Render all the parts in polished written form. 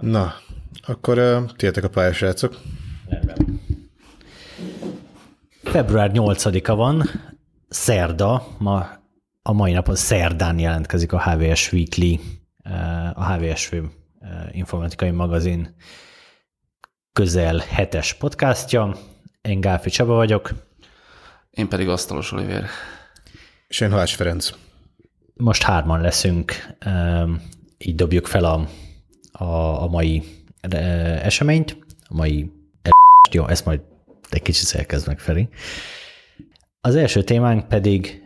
Na, akkor tiétek a pályasrácok. Február 8-a van, szerda, ma a mai napon szerdán jelentkezik a HVS Weekly, a HVS Informatikai Magazin közel hetes podcastja. Én Gálfi Csaba vagyok. Én pedig Asztalos Olivér. És én Hács Ferenc. Most hárman leszünk, így dobjuk fel a mai eseményt, a mai jó, ezt majd egy kicsit szerkezd meg felé. Az első témánk pedig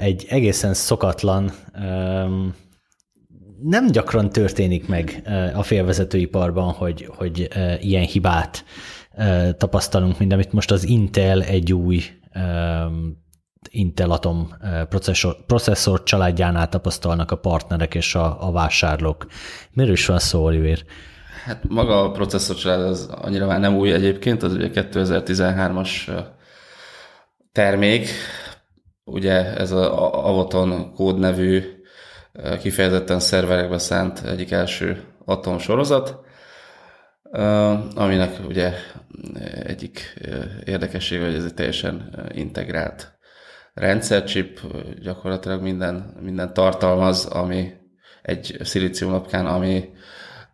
egy egészen szokatlan, nem gyakran történik meg a félvezetőiparban, hogy ilyen hibát tapasztalunk, mint amit most az Intel egy új Intel Atom processzor családjánál tapasztalnak a partnerek és a vásárlók. Miről is van szó, Olivér? Hát maga a processzor család az annyira már nem új egyébként, az ugye 2013-as termék, ugye ez az Avoton kódnevű kifejezetten szerverekbe szánt egyik első Atom sorozat, aminek ugye egyik érdekessége, hogy ez egy teljesen integrált rendszerchip, gyakorlatilag minden tartalmaz, ami egy szilíciumlapkán, ami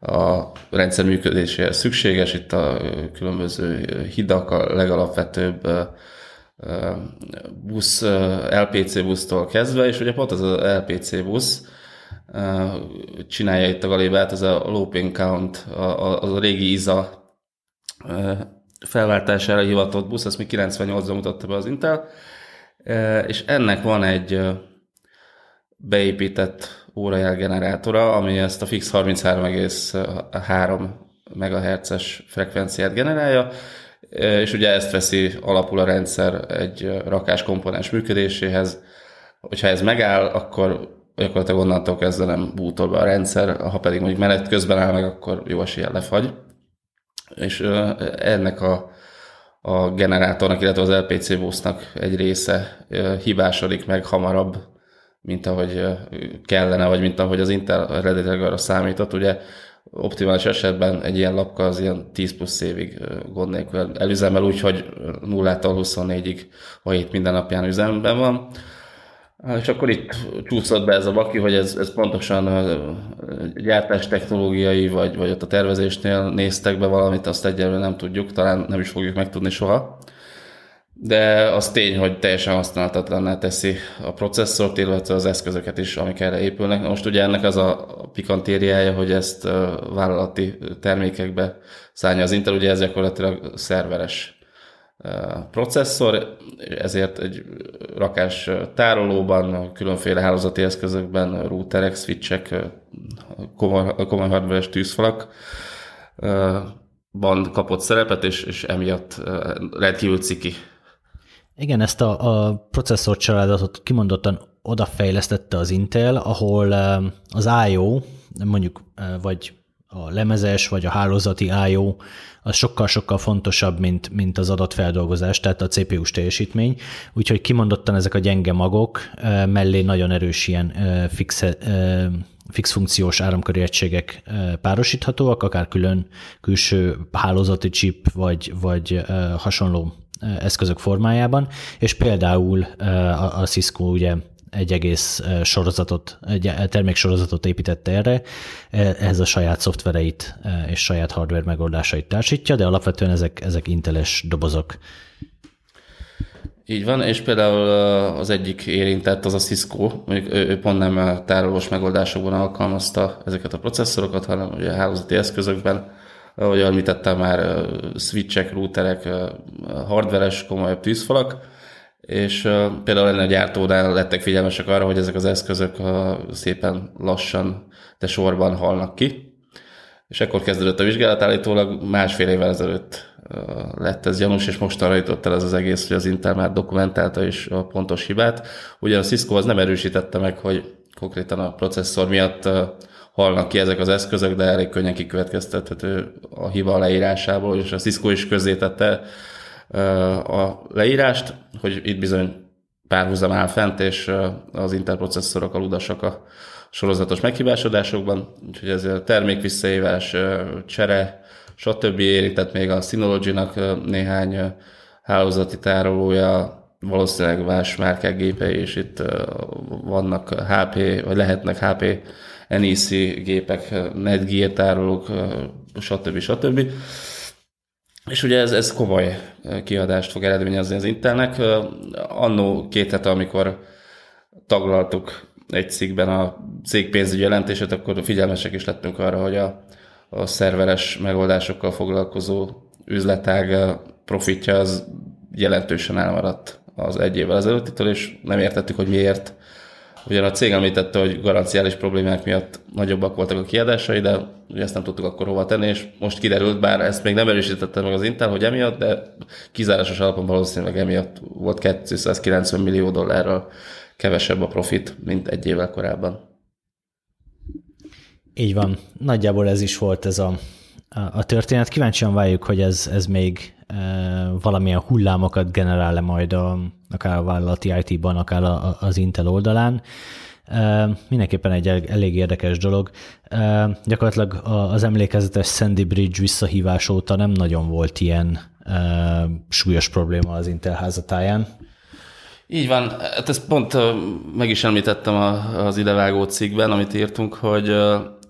a rendszer működéséhez szükséges. Itt a különböző hidak, a legalapvetőbb busz, LPC busztól kezdve, és ugye pont az a LPC busz csinálja itt a galibát, ez a looping count, az a régi ISA felváltására hivatott busz, ezt még 98-ban mutatta be az Intel, és ennek van egy beépített órajelgenerátora, ami ezt a fix 33,3 MHz-es frekvenciát generálja, és ugye ezt veszi alapul a rendszer egy rakás komponens működéséhez. Hogyha ez megáll, akkor gyakorlatilag onnantól kezdve nem bootol be a rendszer, ha pedig mondjuk menet közben áll meg, akkor jó eséllyel lefagy. És ennek a generátornak, illetve az LPC busznak egy része hibásodik meg hamarabb, mint ahogy kellene, vagy mint ahogy az Intel eredetileg arra számított. Ugye optimális esetben egy ilyen lapka az ilyen 10+ évig gond nélkül elüzemel, úgyhogy 0-tól 24-ig a hét minden napján üzemben van. És akkor itt csúszott be ez a baki, hogy ez pontosan gyártástechnológiai, vagy ott a tervezésnél néztek be valamit, azt egyelőre nem tudjuk, talán nem is fogjuk megtudni soha. De az tény, hogy teljesen használhatatlanná teszi a processzort, illetve az eszközöket is, amik erre épülnek. Most ugye ennek az a pikantériája, hogy ezt vállalati termékekbe szállja az Intel, ugye ez gyakorlatilag szerveres processzor, ezért egy rakás tárolóban, különféle hálózati eszközökben, routerek, switchek, komoly hardveres tűzfalakban kapott szerepet, és emiatt rendkívül ciki. Igen, ezt a processzor családot kimondottan odafejlesztette az Intel, ahol az I.O., mondjuk vagy a lemezes vagy a hálózati I.O. az sokkal-sokkal fontosabb, mint az adatfeldolgozás, tehát a CPU-s teljesítmény. Úgyhogy kimondottan ezek a gyenge magok mellé nagyon erős ilyen fix funkciós áramköri egységek párosíthatóak, akár külön külső hálózati chip vagy hasonló eszközök formájában, és például a Cisco ugye egy egész terméksorozatot épített erre, ehhez a saját szoftvereit és saját hardware megoldásait társítja, de alapvetően ezek Inteles dobozok. Így van, és például az egyik érintett az a Cisco, mondjuk ő pont nem a tárolós megoldásokban alkalmazta ezeket a processzorokat, hanem ugye a hálózati eszközökben, ahogy említettem már, switchek, routerek, hardveres, komolyabb tűzfalak, és például ennél a gyártónál lettek figyelmesek arra, hogy ezek az eszközök szépen lassan, de sorban halnak ki. És ekkor kezdődött a vizsgálat, állítólag másfél évvel ezelőtt lett ez gyanús, és mostanra jutott el ez az egész, hogy az Intel már dokumentálta is a pontos hibát. Ugye a Cisco az nem erősítette meg, hogy konkrétan a processzor miatt halnak ki ezek az eszközök, de elég könnyen kikövetkeztethető a hiba leírásából, és a Cisco is közzétette a leírást, hogy itt bizony párhuzam áll fent, és az Intel processzorok aludasak a sorozatos meghibásodásokban, úgyhogy ez a termékvisszahívás, csere, stb. Érintett még a Synology-nak néhány hálózati tárolója, valószínűleg más márkák gépei, és itt vannak HP, vagy lehetnek HP NEC gépek, netgear tárolók, stb. És ugye ez komoly kiadást fog eredményezni az Intelnek. Annó 2 hete, amikor taglaltuk egy cikkben a cég pénzügyi jelentését, akkor figyelmesek is lettünk arra, hogy a szerveres megoldásokkal foglalkozó üzletág profitja az jelentősen elmaradt az 1 évvel ezelőttitől, és nem értettük, hogy miért. Ugyan a cég említette, hogy garanciális problémák miatt nagyobbak voltak a kiadásai, de ugye ezt nem tudtuk akkor hova tenni, és most kiderült, bár ezt még nem erősítette meg az Intel, hogy emiatt, de kizárásos alapon valószínűleg emiatt volt $290 millió kevesebb a profit, mint 1 évvel korábban. Így van. Nagyjából ez is volt ez a történet. Kíváncsian várjuk, hogy ez még valamilyen hullámokat generál-e majd akár a vállalati IT-ban, akár az Intel oldalán. Mindenképpen egy elég érdekes dolog. Gyakorlatilag az emlékezetes Sandy Bridge visszahívás óta nem nagyon volt ilyen súlyos probléma az Intel házatáján. Így van, hát ezt pont meg is említettem az idevágó cikkben, amit írtunk, hogy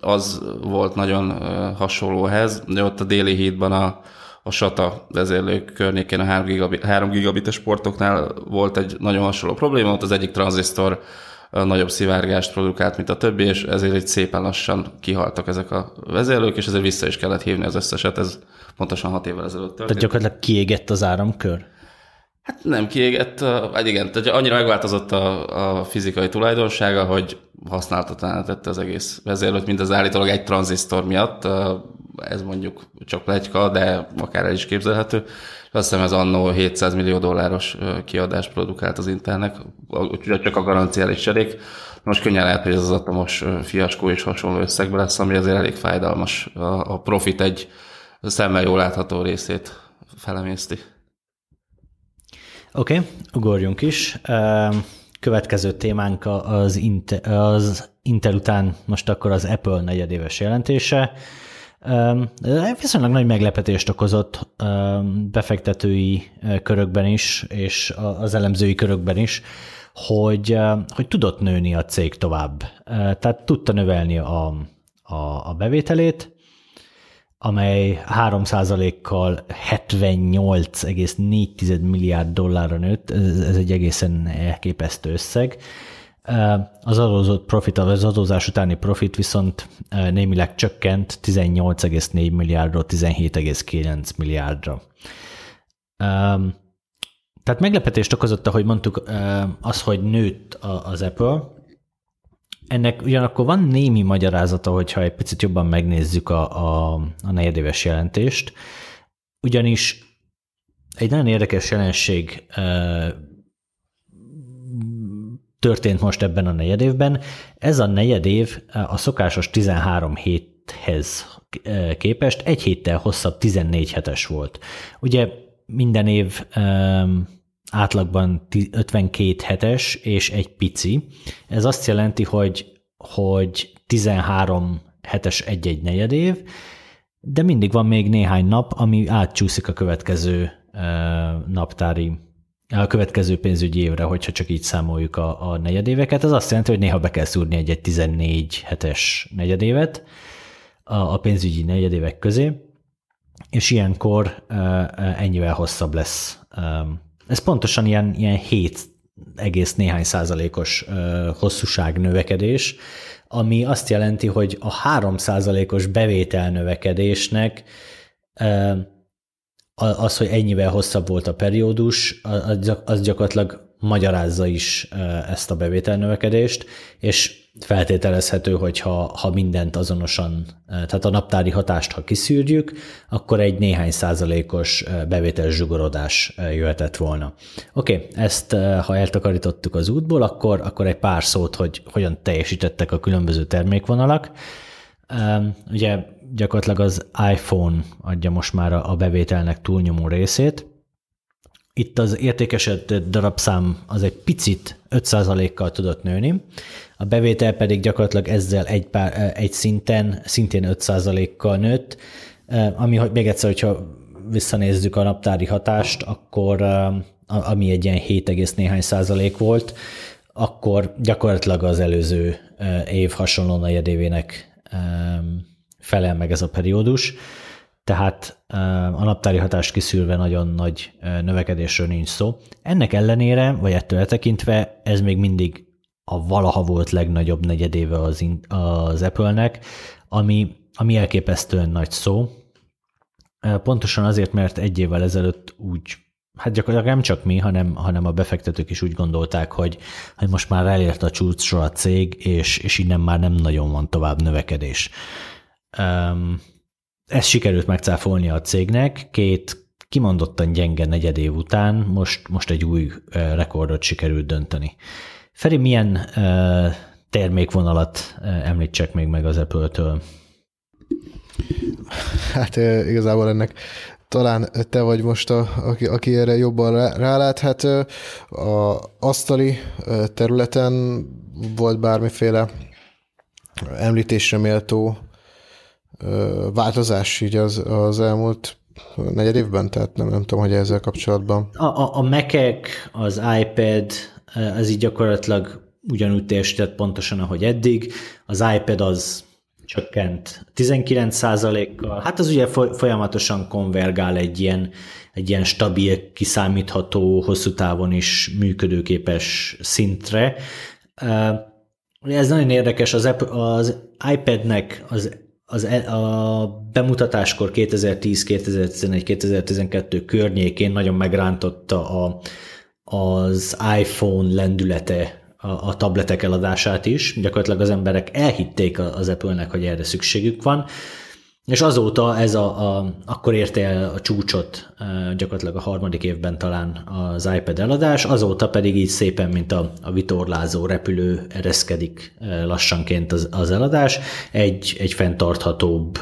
az volt nagyon hasonlóhez, de ott a déli hídban a SATA vezérlők környékén a 3 gigabites portoknál volt egy nagyon hasonló probléma, ott az egyik tranzisztor nagyobb szivárgást produkált, mint a többi, és ezért egy szépen lassan kihaltak ezek a vezérlők, és ezért vissza is kellett hívni az összeset, ez pontosan 6 évvel ezelőtt történt. Tehát gyakorlatilag kiégett az áramkör? Hát nem kiégett, igen, tehát annyira megváltozott a fizikai tulajdonsága, hogy használhatatlaná tette az egész vezérlőt, mindez állítólag egy tranzisztor miatt, ez mondjuk csak pletyka, de akár el is képzelhető. Azt hiszem ez annó $700 millió kiadást produkált az Intelnek, úgyhogy csak a garanciális cserék. Most könnyen lehet, hogy ez az atomos fiaskó és hasonló összegben lesz, ami azért elég fájdalmas. A profit egy szemmel jól látható részét felemészti. Oké, ugorjunk is. Következő témánk az Intel után most akkor az Apple negyedéves jelentése. Viszonylag nagy meglepetést okozott befektetői körökben is, és az elemzői körökben is, hogy tudott nőni a cég tovább. Tehát tudta növelni a bevételét, amely 3%-kal $78,4 milliárd nőtt, ez egy egészen elképesztő összeg. Az adózott profit, az adózás utáni profit viszont némileg csökkent 18,4 milliárdról 17,9 milliárdra. Tehát meglepetést okozott, ahogy mondtuk, az, hogy nőtt az Apple. Ennek ugyanakkor van némi magyarázata, hogyha egy picit jobban megnézzük a negyedéves jelentést, ugyanis egy nagyon érdekes jelenség történt most ebben a negyedévben. Ez a negyedév a szokásos 13 héthez képest egy héttel hosszabb 14 hetes volt. Ugye minden év átlagban 52 hetes és egy pici. Ez azt jelenti, hogy 13 hetes egy-egy negyedév, de mindig van még néhány nap, ami átcsúszik a következő a következő pénzügyi évre, hogyha csak így számoljuk a negyedéveket. Ez azt jelenti, hogy néha be kell szúrni egy 14 hetes negyedévet a pénzügyi negyedévek közé, és ilyenkor ennyivel hosszabb lesz. Ez pontosan ilyen 7,néhány százalékos hosszúság növekedés, ami azt jelenti, hogy a 3%-os bevétel növekedésnek az, hogy ennyivel hosszabb volt a periódus, az gyakorlatilag magyarázza is ezt a bevételnövekedést, és feltételezhető, hogy ha mindent azonosan, tehát a naptári hatást, ha kiszűrjük, akkor egy néhány százalékos bevételzsugorodás jöhetett volna. Oké, ezt ha eltakarítottuk az útból, akkor egy pár szót, hogy hogyan teljesítettek a különböző termékvonalak. Ugye gyakorlatilag az iPhone adja most már a bevételnek túlnyomó részét. Itt az értékesített darabszám az egy picit 5%-kal tudott nőni, a bevétel pedig gyakorlatilag ezzel egy szinten, szintén 5%-kal nőtt, ami még egyszer, hogyha visszanézzük a naptári hatást, akkor ami egy ilyen 7,néhány% volt, akkor gyakorlatilag az előző év hasonló negyedévének felel meg ez a periódus. Tehát a naptári hatást kiszűrve nagyon nagy növekedésről nincs szó. Ennek ellenére, vagy ettől eltekintve, ez még mindig a valaha volt legnagyobb negyedéve az Apple-nek, ami elképesztően nagy szó. Pontosan azért, mert egy évvel ezelőtt úgy, hát gyakorlatilag nem csak mi, hanem a befektetők is úgy gondolták, hogy most már elért a csúcsra a cég, és innen már nem nagyon van tovább növekedés. Ezt sikerült megcáfolnia a cégnek, két kimondottan gyenge negyed év után most egy új rekordot sikerült dönteni. Feri, milyen termékvonalat említsek még meg az Apple-től? Hát igazából ennek talán te vagy most, aki erre jobban rálát. Hát az asztali területen volt bármiféle említésre méltó változás így az elmúlt negyed évben, tehát nem tudom, hogy ezzel kapcsolatban. A Mac-ek, az iPad, az így gyakorlatilag ugyanúgy teljesített pontosan, ahogy eddig. Az iPad az csökkent 19%-kal. Hát az ugye folyamatosan konvergál egy ilyen stabil, kiszámítható, hosszú távon is működőképes szintre. Ez nagyon érdekes, az iPad-nek a bemutatáskor 2010, 2011, 2012 környékén nagyon megrántotta az iPhone lendülete a tabletek eladását is. Gyakorlatilag az emberek elhitték az Apple-nek, hogy erre szükségük van, és azóta ez akkor érte el a csúcsot gyakorlatilag a harmadik évben talán az iPad eladás, azóta pedig így szépen, mint a vitorlázó repülő ereszkedik lassanként az eladás, egy fenntarthatóbb,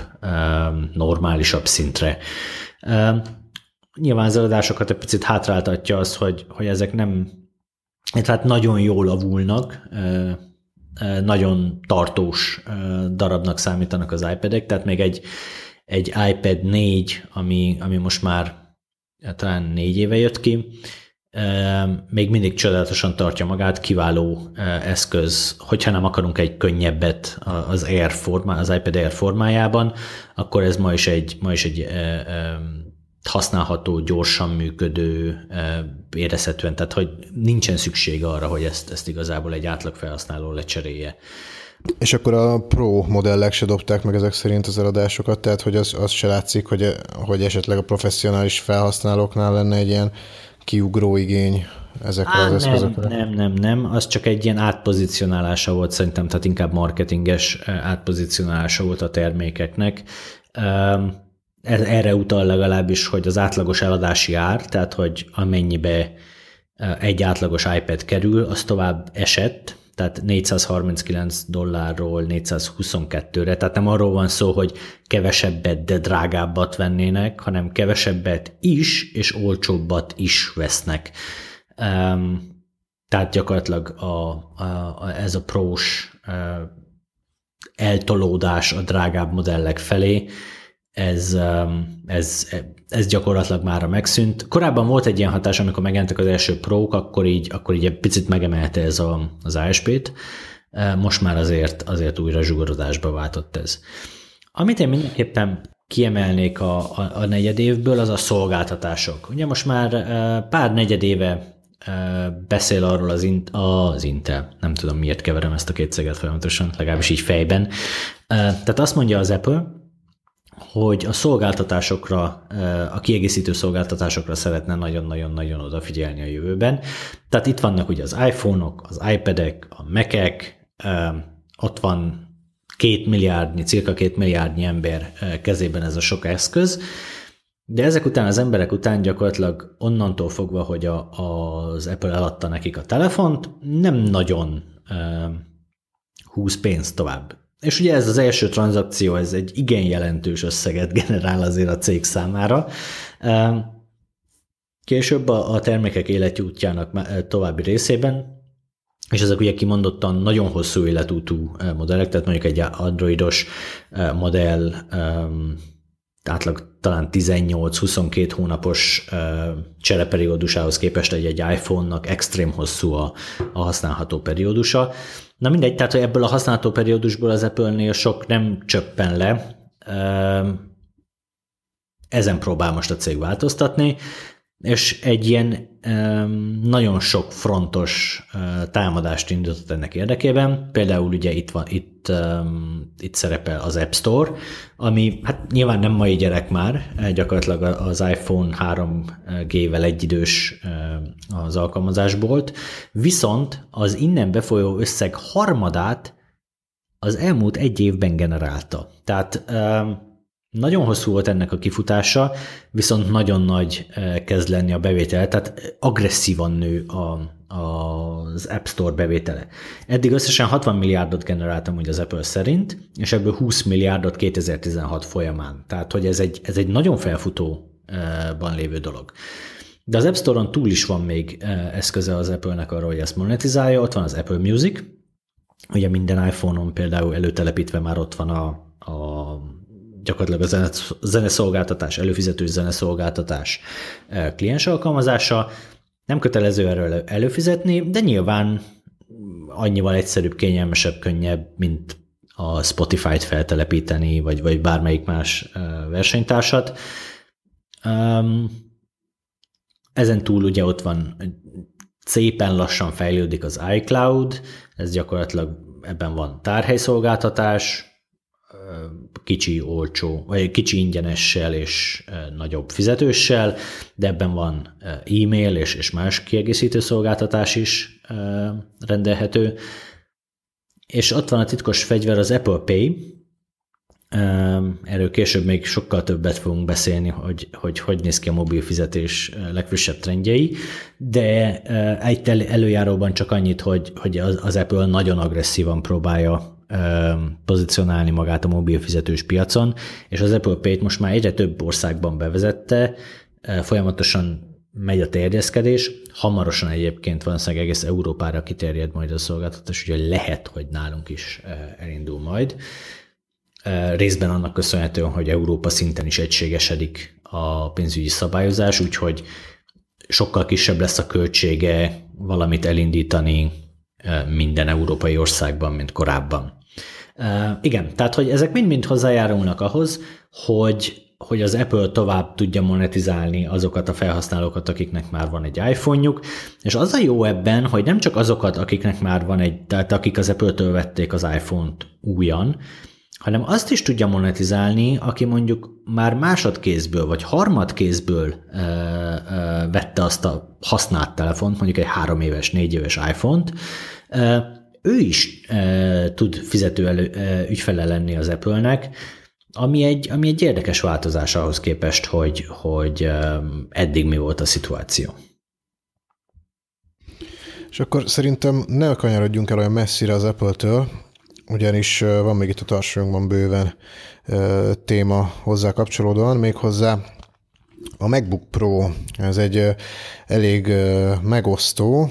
normálisabb szintre. Nyilván az eladásokat egy picit hátráltatja az, hogy ezek nem, tehát nagyon jól lavulnak, nagyon tartós darabnak számítanak az iPad-ek, tehát még egy iPad 4, ami most már talán 4 éve jött ki, még mindig csodálatosan tartja magát, kiváló eszköz. Hogyha nem akarunk egy könnyebbet az iPad Air formájában, akkor ez ma is egy használható, gyorsan működő, érezhetően, tehát hogy nincsen szükség arra, hogy ezt igazából egy átlag felhasználó lecserélje. És akkor a Pro modellek se dobták meg ezek szerint az eladásokat, tehát hogy az se látszik, hogy esetleg a professzionális felhasználóknál lenne egy ilyen kiugró igény ezekre az eszközökre? Nem, az csak egy ilyen átpozicionálása volt szerintem, tehát inkább marketinges átpozicionálása volt a termékeknek. Erre utal legalábbis, hogy az átlagos eladási ár, tehát hogy amennyibe egy átlagos iPad kerül, az tovább esett, tehát $439-ról $422-re, tehát nem arról van szó, hogy kevesebbet, de drágábbat vennének, hanem kevesebbet is, és olcsóbbat is vesznek. Tehát gyakorlatilag ez a prós eltolódás a drágább modellek felé, ez gyakorlatilag mára megszűnt. Korábban volt egy ilyen hatás, amikor megjelentek az első Pro-k, akkor így egy picit megemelte ez az ASP-t. Most már azért újra zsugorodásba váltott ez. Amit én mindenképpen kiemelnék a negyed évből, az a szolgáltatások. Ugye most már pár negyed éve beszél arról az Intel. Nem tudom, miért keverem ezt a két céget folyamatosan, legalábbis így fejben. Tehát azt mondja az Apple, hogy a szolgáltatásokra, a kiegészítő szolgáltatásokra szeretne nagyon-nagyon-nagyon odafigyelni a jövőben. Tehát itt vannak ugye az iPhone-ok, az iPad-ek, a Mac-ek, ott van cirka 2 milliárdnyi ember kezében ez a sok eszköz, de ezek után, az emberek után gyakorlatilag onnantól fogva, hogy az Apple eladta nekik a telefont, nem nagyon húz pénzt tovább. És ugye ez az első tranzakció, ez egy igen jelentős összeget generál azért a cég számára. Később a termékek életútjának további részében, és ezek ugye kimondottan nagyon hosszú életútú modellek, tehát mondjuk egy androidos modell átlag talán 18-22 hónapos csereperiódusához képest egy iPhone-nak extrém hosszú a használható periódusa. Na mindegy, tehát hogy ebből a használható periódusból az Apple-nél sok nem csöppen le, ezen próbál most a cég változtatni, és egy ilyen nagyon sok frontos támadást indított ennek érdekében. Például ugye itt szerepel az App Store, ami hát nyilván nem mai gyerek már, gyakorlatilag az iPhone 3G-vel egyidős az alkalmazásbolt, viszont az innen befolyó összeg harmadát az elmúlt egy évben generálta. Tehát nagyon hosszú volt ennek a kifutása, viszont nagyon nagy kezd lenni a bevétele, tehát agresszívan nő az App Store bevétele. Eddig összesen 60 milliárdot generáltam úgy az Apple szerint, és ebből 20 milliárdot 2016 folyamán. Tehát, hogy ez egy nagyon felfutóban lévő dolog. De az App Store-on túl is van még eszköze az Apple-nek arra, hogy ezt monetizálja. Ott van az Apple Music, ugye minden iPhone-on például előtelepítve már ott van gyakorlatilag a zeneszolgáltatás, előfizetős zeneszolgáltatás kliens alkalmazása. Nem kötelező erről előfizetni, de nyilván annyival egyszerűbb, kényelmesebb, könnyebb, mint a Spotify-t feltelepíteni, vagy bármelyik más versenytársat. Ezen túl ugye ott van, szépen lassan fejlődik az iCloud, ez gyakorlatilag ebben van tárhelyszolgáltatás, kicsi ingyenessel és nagyobb fizetőssel, de ebben van e-mail és más kiegészítő szolgáltatás is rendelhető. És ott van a titkos fegyver, az Apple Pay. Erről később még sokkal többet fogunk beszélni, hogy néz ki a mobil fizetés legfrissebb trendjei, de egy előjáróban csak annyit, hogy az Apple nagyon agresszívan próbálja pozícionálni magát a mobil fizetős piacon, és az Apple Pay-t most már egyre több országban bevezette, folyamatosan megy a terjeszkedés, hamarosan egyébként valószínűleg egész Európára kiterjed majd a szolgáltatás, úgyhogy lehet, hogy nálunk is elindul majd. Részben annak köszönhetően, hogy Európa szinten is egységesedik a pénzügyi szabályozás, úgyhogy sokkal kisebb lesz a költsége valamit elindítani minden európai országban, mint korábban. Igen, tehát hogy ezek mind-mind hozzájárulnak ahhoz, hogy az Apple tovább tudja monetizálni azokat a felhasználókat, akiknek már van egy iPhone-juk, és az a jó ebben, hogy nem csak azokat, akiknek már van tehát akik az Apple-től vették az iPhone-t újan, hanem azt is tudja monetizálni, aki mondjuk már másodkézből vagy harmadkézből vette azt a használt telefont, mondjuk egy 3 éves, 4 éves iPhone-t, ő is tud fizető ügyfele lenni az Apple-nek, ami egy érdekes változás ahhoz képest, hogy eddig mi volt a szituáció. És akkor szerintem ne kanyarodjunk el olyan messzire az Apple-től, ugyanis van még itt a tartsalunkban bőven téma hozzá kapcsolódóan, méghozzá a MacBook Pro. Ez egy elég megosztó,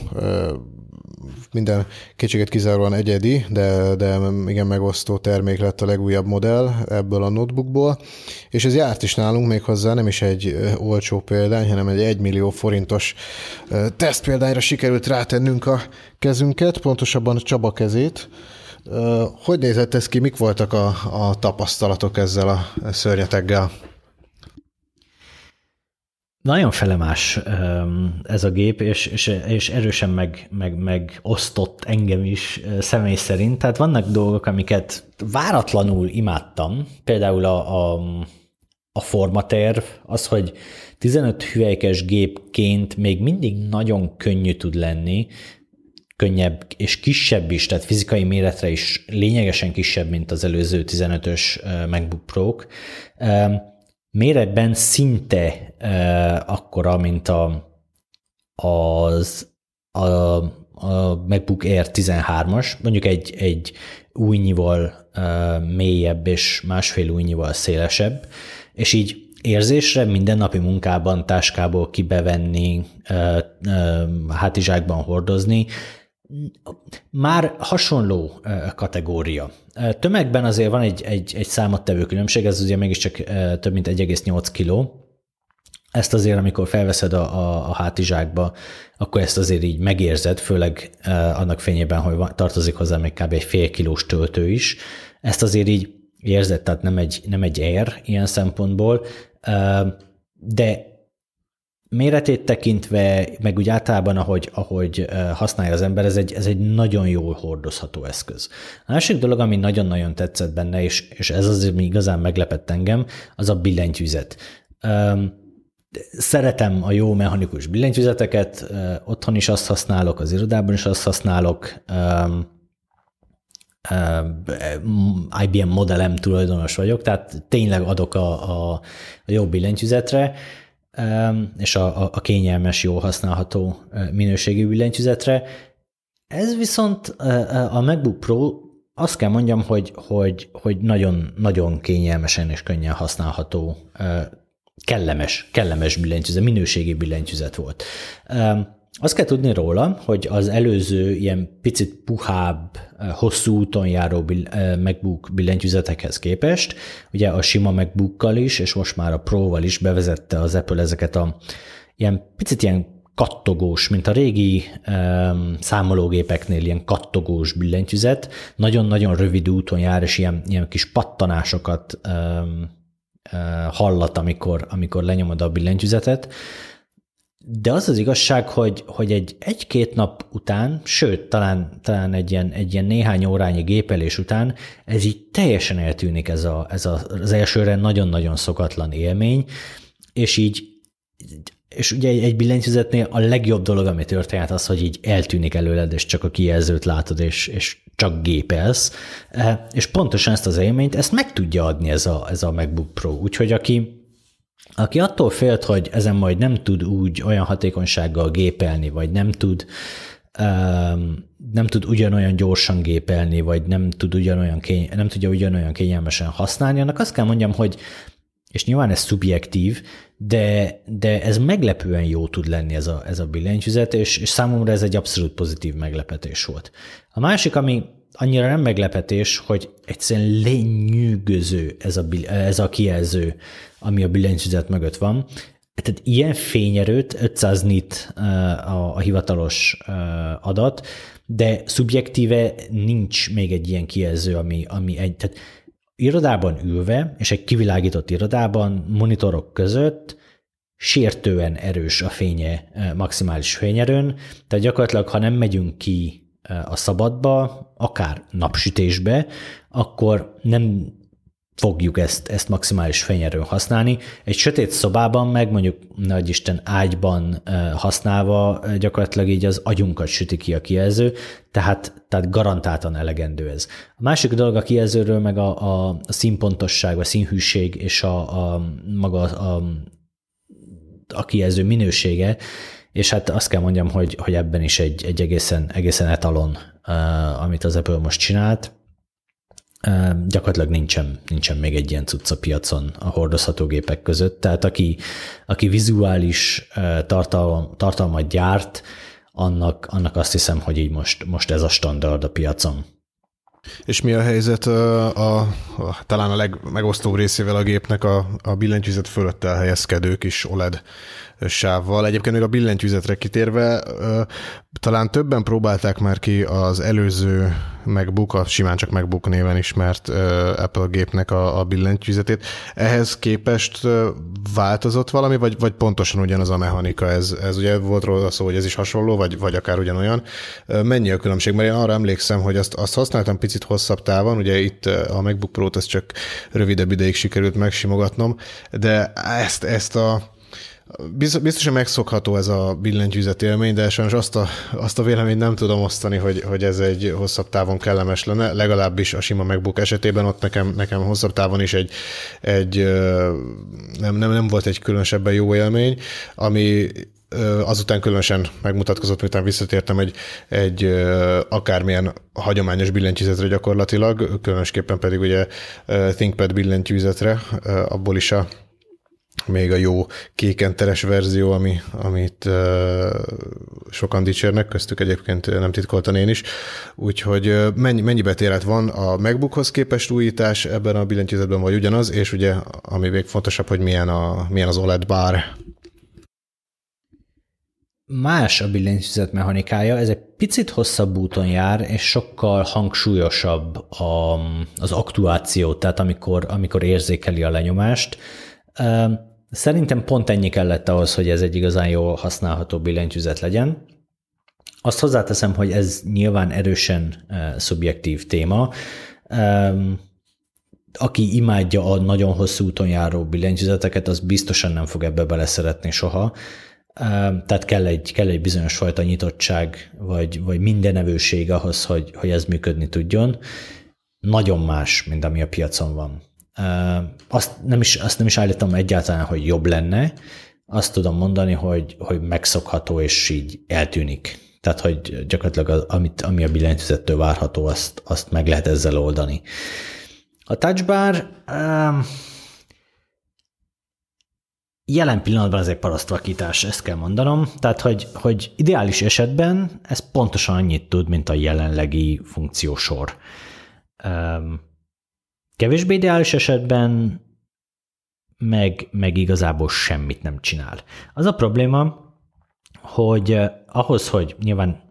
minden kétséget kizáróan egyedi, de igen megosztó termék lett a legújabb modell ebből a notebookból, és ez járt is nálunk méghozzá, nem is egy olcsó példány, hanem egy 1 millió forintos tesztpéldányra sikerült rátennünk a kezünket, pontosabban a Csaba kezét. Hogy nézett ez ki, mik voltak a tapasztalatok ezzel a szörnyeteggel? Nagyon felemás ez a gép, és erősen megosztott engem is személy szerint. Tehát vannak dolgok, amiket váratlanul imádtam, például a formaterv, az, hogy 15 hüvelykes gépként még mindig nagyon könnyű tud lenni, könnyebb és kisebb is, tehát fizikai méretre is lényegesen kisebb, mint az előző 15-ös MacBook Pro-k. Méretben szinte akkora, mint a MacBook Air 13-as, mondjuk egy újnyival mélyebb és másfél újnyival szélesebb, és így érzésre mindennapi munkában táskából kibevenni, hátizsákban hordozni, már hasonló kategória. Tömegben azért van egy számottevő különbség, ez ugye mégiscsak több mint 1,8 kiló. Ezt azért, amikor felveszed a hátizsákba, akkor ezt azért így megérzed, főleg annak fényében, hogy tartozik hozzá még kb. Egy fél kilós töltő is. Ezt azért így érzed, tehát nem egy ér ilyen szempontból, de méretét tekintve, meg úgy általában, ahogy használja az ember, ez egy nagyon jól hordozható eszköz. A másik dolog, ami nagyon-nagyon tetszett benne, és ez az, ami igazán meglepett engem, az a billentyűzet. Szeretem a jó mechanikus billentyűzeteket, otthon is azt használok, az irodában is azt használok, IBM modellem tulajdonos vagyok, tehát tényleg adok a jó billentyűzetre, és a kényelmes, jól használható minőségű billentyűzetre. Ez viszont a MacBook Pro, azt kell mondjam, hogy nagyon, nagyon kényelmesen és könnyen használható, kellemes billentyűzet, minőségi billentyűzet volt. Azt kell tudni róla, hogy az előző ilyen picit puhább, hosszú úton járó MacBook billentyűzetekhez képest, ugye a sima MacBookkal is, és most már a Pro-val is bevezette az Apple ezeket a picit kattogós, mint a régi számológépeknél ilyen kattogós billentyűzet, nagyon-nagyon rövid úton jár, és ilyen kis pattanásokat hallat, amikor lenyomod a billentyűzetet. De az az igazság, hogy egy-két nap után, sőt, talán egy ilyen néhány órányi gépelés után ez így teljesen eltűnik ez az elsőre nagyon-nagyon szokatlan élmény, és ugye egy billentyűzetnél a legjobb dolog, ami történhet, az, hogy így eltűnik előled, és csak a kijelzőt látod, és csak gépelsz, és pontosan ezt az élményt, ezt meg tudja adni ez a MacBook Pro, úgyhogy aki attól félt, hogy ezen majd nem tud úgy olyan hatékonysággal gépelni, vagy nem tud ugyanolyan gyorsan gépelni, vagy nem tudja ugyanolyan kényelmesen használni, annak azt kell mondjam, hogy, és nyilván ez szubjektív, de ez meglepően jó tud lenni ez a billentyűzet, és számomra ez egy abszolút pozitív meglepetés volt. A másik, ami annyira nem meglepetés, hogy egyszerűen lenyűgöző ez a kijelző, ami a billentyűzet mögött van. Tehát ilyen fényerőt, 500 nit a hivatalos adat, de szubjektíve nincs még egy ilyen kijelző, tehát irodában ülve, és egy kivilágított irodában, monitorok között sértően erős a fénye maximális fényerőn, tehát gyakorlatilag, ha nem megyünk ki a szabadba, akár napsütésbe, akkor nem fogjuk ezt maximális fényerőn használni. Egy sötét szobában meg, mondjuk nagyisten ágyban használva gyakorlatilag így az agyunkat süti ki a kijelző, tehát garantáltan elegendő ez. A másik dolog a kijelzőről meg a színpontosság, a színhűség és maga a kijelző minősége, és hát azt kell mondjam, hogy ebben is egy egészen etalon, amit az Apple most csinált. Gyakorlatilag nincsen még egy ilyen cucc a piacon a hordozható gépek között, tehát aki vizuális tartalmat gyárt, annak azt hiszem, hogy így most ez a standard a piacon. És mi a helyzet talán a legmegosztóbb részével a gépnek a billentyűzet fölött elhelyezkedő kis OLED sávval? Egyébként még a billentyűzetre kitérve, talán többen próbálták már ki az előző MacBook, a simán csak MacBook néven ismert Apple gépnek a billentyűzetét. Ehhez képest változott valami, vagy pontosan ugyanaz a mechanika? Ez ugye volt róla szó, hogy ez is hasonló, vagy akár ugyanolyan. Mennyi a különbség? Mert én arra emlékszem, hogy azt használtam picit hosszabb távon, ugye itt a MacBook Pro-t ezt csak rövidebb ideig sikerült megsimogatnom, de biztosan megszokható ez a billentyűzet élmény, de sajnos azt a véleményt nem tudom osztani, hogy ez egy hosszabb távon kellemes lenne, legalábbis a sima MacBook esetében, ott nekem hosszabb távon is nem volt egy különösebben jó élmény, ami azután különösen megmutatkozott, miután visszatértem egy akármilyen hagyományos billentyűzetre gyakorlatilag, különösképpen pedig ugye ThinkPad billentyűzetre, abból is a még a jó kékenteres verzió, amit sokan dicsérnek, köztük egyébként nem titkoltan én is. Úgyhogy mennyi betéret van a MacBookhoz képest újítás ebben a billentyűzetben, vagy ugyanaz, és ugye ami még fontosabb, hogy milyen az OLED bár. Más a billentyűzet mechanikája, ez egy picit hosszabb úton jár, és sokkal hangsúlyosabb az aktuáció, tehát amikor érzékeli a lenyomást. Szerintem pont ennyi kellett ahhoz, hogy ez egy igazán jól használható billentyűzet legyen. Azt hozzáteszem, hogy ez nyilván erősen szubjektív téma. Aki imádja a nagyon hosszú úton járó billentyűzeteket, az biztosan nem fog ebbe beleszeretni soha. Tehát kell egy bizonyos fajta nyitottság, vagy mindenevőség ahhoz, hogy ez működni tudjon. Nagyon más, mint ami a piacon van. Azt nem is állítom egyáltalán, hogy jobb lenne. Azt tudom mondani, hogy megszokható, és így eltűnik. Tehát, hogy gyakorlatilag ami a billentyűzettől várható, azt meg lehet ezzel oldani. A touch bar... Jelen pillanatban ez egy parasztvakítás, ezt kell mondanom. Tehát, hogy ideális esetben ez pontosan annyit tud, mint a jelenlegi funkciósor. Kevésbé ideális esetben meg igazából semmit nem csinál. Az a probléma, hogy ahhoz, hogy nyilván...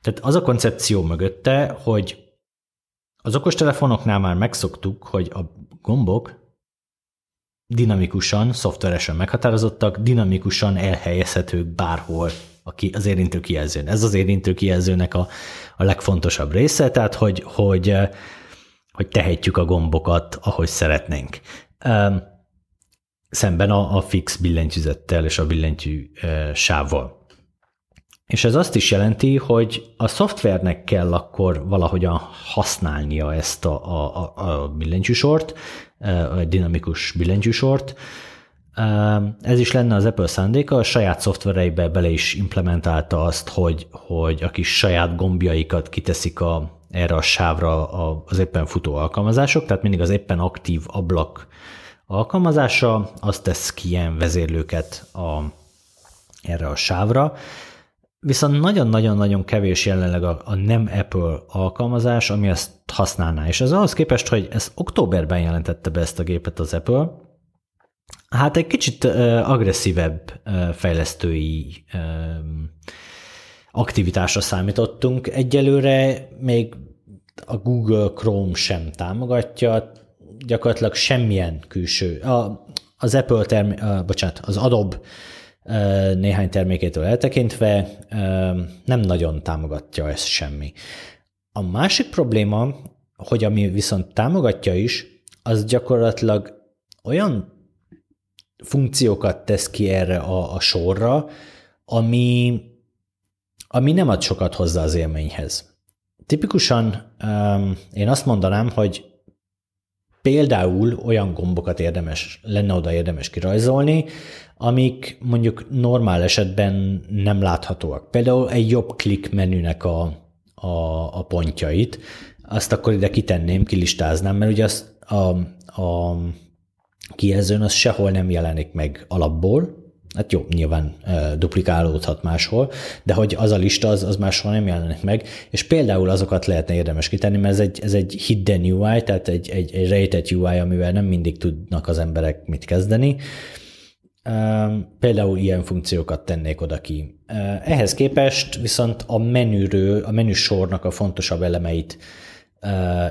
Tehát az a koncepció mögötte, hogy az okostelefonoknál már megszoktuk, hogy a gombok dinamikusan, szoftveresen meghatározottak, dinamikusan elhelyezhetők bárhol az érintő kijelzőn. Ez az érintő kijelzőnek a legfontosabb része, tehát hogy tehetjük a gombokat, ahogy szeretnénk. Szemben a fix billentyűzettel és a billentyű sávval. És ez azt is jelenti, hogy a szoftvernek kell akkor valahogyan használnia ezt a billentyűsort, egy dinamikus billentyűsort. Ez is lenne az Apple szándéka, a saját szoftvereibe bele is implementálta azt, hogy a kis saját gombjaikat kiteszik erre a sávra az éppen futó alkalmazások, tehát mindig az éppen aktív ablak alkalmazása, azt tesz ki ilyen vezérlőket erre a sávra. Viszont nagyon-nagyon-nagyon kevés jelenleg a nem Apple alkalmazás, ami ezt használná. És ez ahhoz képest, hogy ez októberben jelentette be ezt a gépet az Apple, hát egy kicsit agresszívebb fejlesztői aktivitásra számítottunk. Egyelőre még a Google Chrome sem támogatja, gyakorlatilag semmilyen külső. Az Apple az Adobe néhány termékétől eltekintve nem nagyon támogatja ezt semmi. A másik probléma, hogy ami viszont támogatja is, az gyakorlatilag olyan funkciókat tesz ki erre a sorra, ami nem ad sokat hozzá az élményhez. Tipikusan én azt mondanám, hogy például olyan gombokat lenne oda érdemes kirajzolni, amik mondjuk normál esetben nem láthatóak. Például egy jobb klik menünek a pontjait, azt akkor ide kitenném, kilistáznám, mert ugye az a kijelzőn az sehol nem jelenik meg alapból, hát jó, nyilván duplikálódhat máshol, de hogy az a lista, az máshol nem jelenik meg, és például azokat lehetne érdemes kitenni, mert ez egy hidden UI, tehát egy rejtett UI, amivel nem mindig tudnak az emberek mit kezdeni. Például ilyen funkciókat tennék oda ki. Ehhez képest viszont a menüsornak a fontosabb elemeit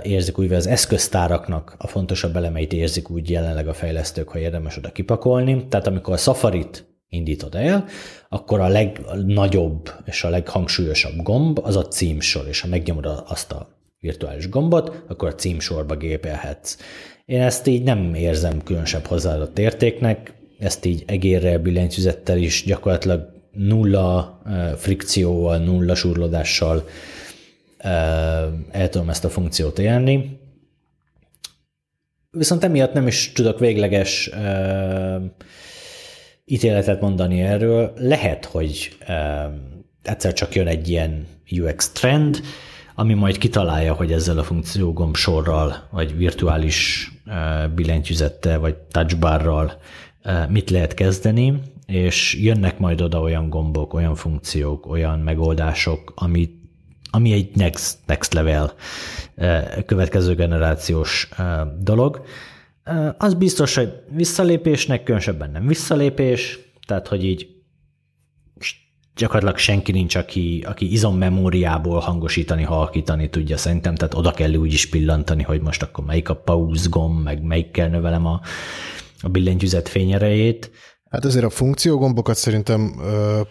érzik úgy, vagy az eszköztáraknak a fontosabb elemeit érzik úgy jelenleg a fejlesztők, ha érdemes oda kipakolni. Tehát amikor a Safari-t indítod el, akkor a legnagyobb és a leghangsúlyosabb gomb az a címsor, és ha megnyomod azt a virtuális gombot, akkor a címsorba gépelhetsz. Én ezt így nem érzem különösebb hozzáadott értéknek, ezt így egérrel, billentyűzettel is gyakorlatilag nulla frikcióval, nulla surlódással el tudom ezt a funkciót élni. Viszont emiatt nem is tudok végleges ítéletet mondani erről. Lehet, hogy egyszer csak jön egy ilyen UX trend, ami majd kitalálja, hogy ezzel a funkciógomb sorral, vagy virtuális billentyűzettel, vagy touchbarral mit lehet kezdeni, és jönnek majd oda olyan gombok, olyan funkciók, olyan megoldások, ami egy next level, következő generációs dolog. Az biztos, hogy visszalépésnek, különösebben nem visszalépés, tehát hogy így gyakorlatilag senki nincs, aki izommemóriából hangosítani, halkítani tudja szerintem, tehát oda kell úgy is pillantani, hogy most akkor melyik a pause gomb, meg melyikkel növelem a billentyűzet fényerejét. Hát azért a funkciógombokat szerintem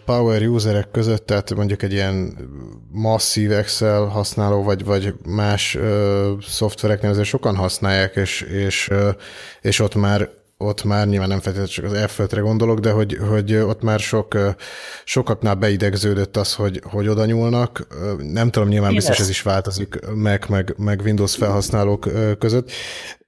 power userek között, tehát mondjuk egy ilyen masszív Excel használó, vagy más szoftvereknél azért sokan használják, és ott már nyilván nem feltétlenül csak az F5-re gondolok, de hogy ott már sokaknál beidegződött az, hogy oda nyúlnak. Nem tudom, nyilván biztos ez is változik Mac meg Windows felhasználók között.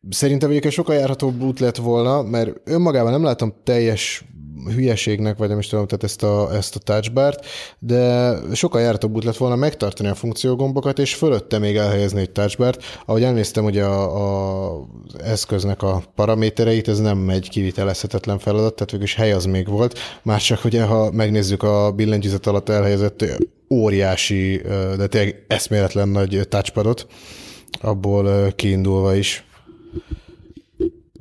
Szerintem egyébként sokkal járhatóbb út lett volna, mert önmagában nem látom teljes hülyeségnek, vagy nem is tudom, tehát ezt a touchbart, de sokkal járhatóbb út lett volna megtartani a funkciógombokat, és fölötte még elhelyezni egy touchbart. Ahogy elnéztem, ugye az eszköznek a paramétereit, ez nem egy kivitelezhetetlen feladat, tehát végülis hely az még volt, már csak ugye, ha megnézzük a billentyűzet alatt elhelyezett óriási, de tényleg eszméletlen nagy touchpadot, abból kiindulva is.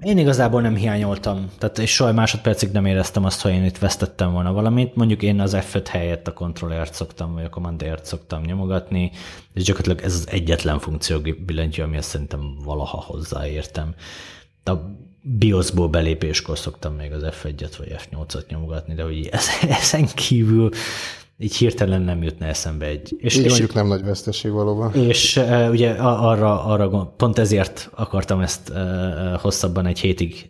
Én igazából nem hiányoltam, tehát és soha másodpercig nem éreztem azt, hogy én itt vesztettem volna valamit. Mondjuk én az F5 helyett a Ctrl-t szoktam, vagy a Command-t szoktam nyomogatni, és gyakorlatilag ez az egyetlen funkció billentyű, amihez szerintem valaha hozzáértem. A BIOS-ból belépéskor szoktam még az F1-et vagy F8-at nyomogatni, de hogy ezen kívül így hirtelen nem jutna eszembe egy... És így mondjuk nem nagy veszteség valóban. És ugye arra pont ezért akartam ezt hosszabban egy hétig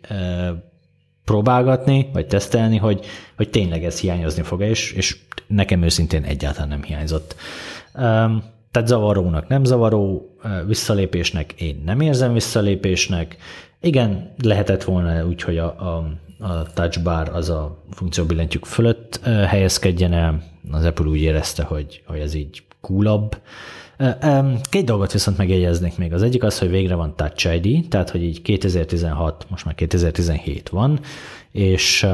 próbálgatni, vagy tesztelni, hogy tényleg ez hiányozni fog, és nekem őszintén egyáltalán nem hiányzott. Tehát zavarónak nem zavaró, visszalépésnek én nem érzem visszalépésnek. Igen, lehetett volna úgy, hogy a touch bar az a funkcióbillentyűk fölött helyezkedjen el. Az Apple úgy érezte, hogy ez így coolabb. Két dolgot viszont megjegyeznék még. Az egyik az, hogy végre van Touch ID, tehát hogy így 2016, most már 2017 van, és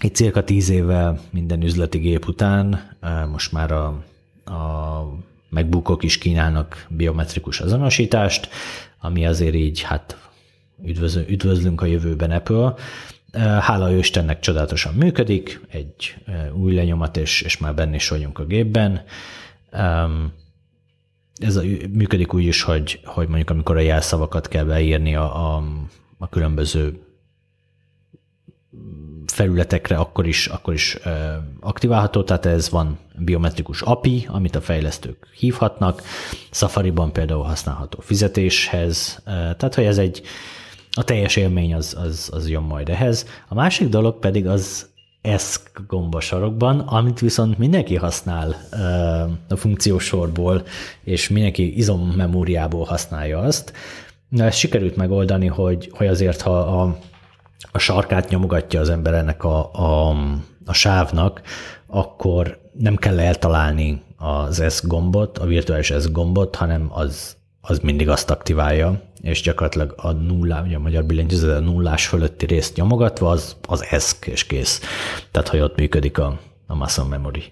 itt cirka 10 évvel minden üzleti gép után most már a MacBookok is kínálnak biometrikus azonosítást, ami azért így, hát üdvözlünk a jövőben Apple. Hála Istennek csodálatosan működik, egy új lenyomat, és már benne is vagyunk a gépben. Ez működik úgy is, hogy mondjuk amikor a jelszavakat kell beírni a különböző felületekre, akkor is aktiválható, tehát ez van biometrikus API, amit a fejlesztők hívhatnak. Safari-ban például használható fizetéshez, tehát hogy ez a teljes élmény az jön majd ehhez. A másik dolog pedig az ESC gomba sarokban, amit viszont mindenki használ a funkciósorból, és mindenki izommemóriából használja azt. Na, ezt sikerült megoldani, hogy azért, ha a sarkát nyomogatja az ember ennek a sávnak, akkor nem kell eltalálni az S gombot, a virtuális S gombot, hanem az mindig azt aktiválja, és gyakorlatilag a nullás, ugye a magyar billentyűzet a nullás fölötti részt nyomogatva, az ESC és kész. Tehát, hogy ott működik a muscle memory.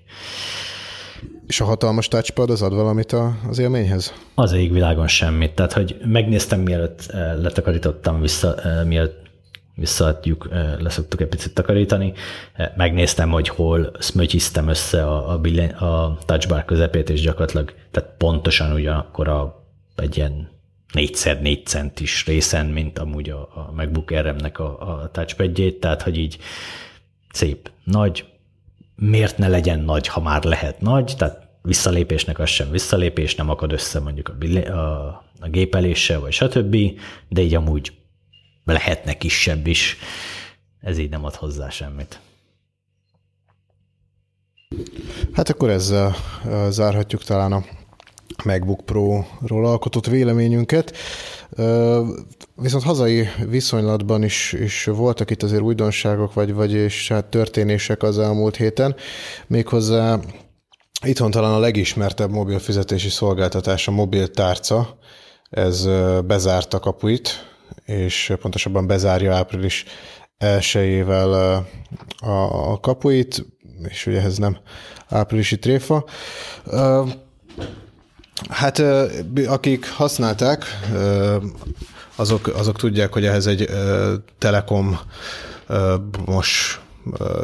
És a hatalmas touchpad az ad valamit az élményhez? Az égvilágon semmit. Tehát, hogy megnéztem, mielőtt letakarítottam vissza, mielőtt leszoktuk egy picit takarítani. Megnéztem, hogy hol szmötyiztem össze a touchbar közepét, és gyakorlatilag tehát pontosan ugyanakkor egy ilyen 4x4 centis részen, mint amúgy a MacBook Air-nek a touchpadjét, tehát hogy így szép, nagy, miért ne legyen nagy, ha már lehet nagy, tehát visszalépésnek az sem visszalépés, nem akad össze mondjuk a gépeléssel, vagy stb., de így amúgy lehetne kisebb is. Ez így nem ad hozzá semmit. Hát akkor ezzel zárhatjuk talán a MacBook Pro-ról alkotott véleményünket. Viszont hazai viszonylatban is voltak itt azért újdonságok, vagyis hát történések az elmúlt héten. Méghozzá itthon talán a legismertebb mobil fizetési szolgáltatás, a mobiltárca. Ez bezárta kapuit, és pontosabban bezárja április 1-jével a kapuit, és ugye ez nem áprilisi tréfa. Hát akik használták, azok tudják, hogy ehhez egy Telekom most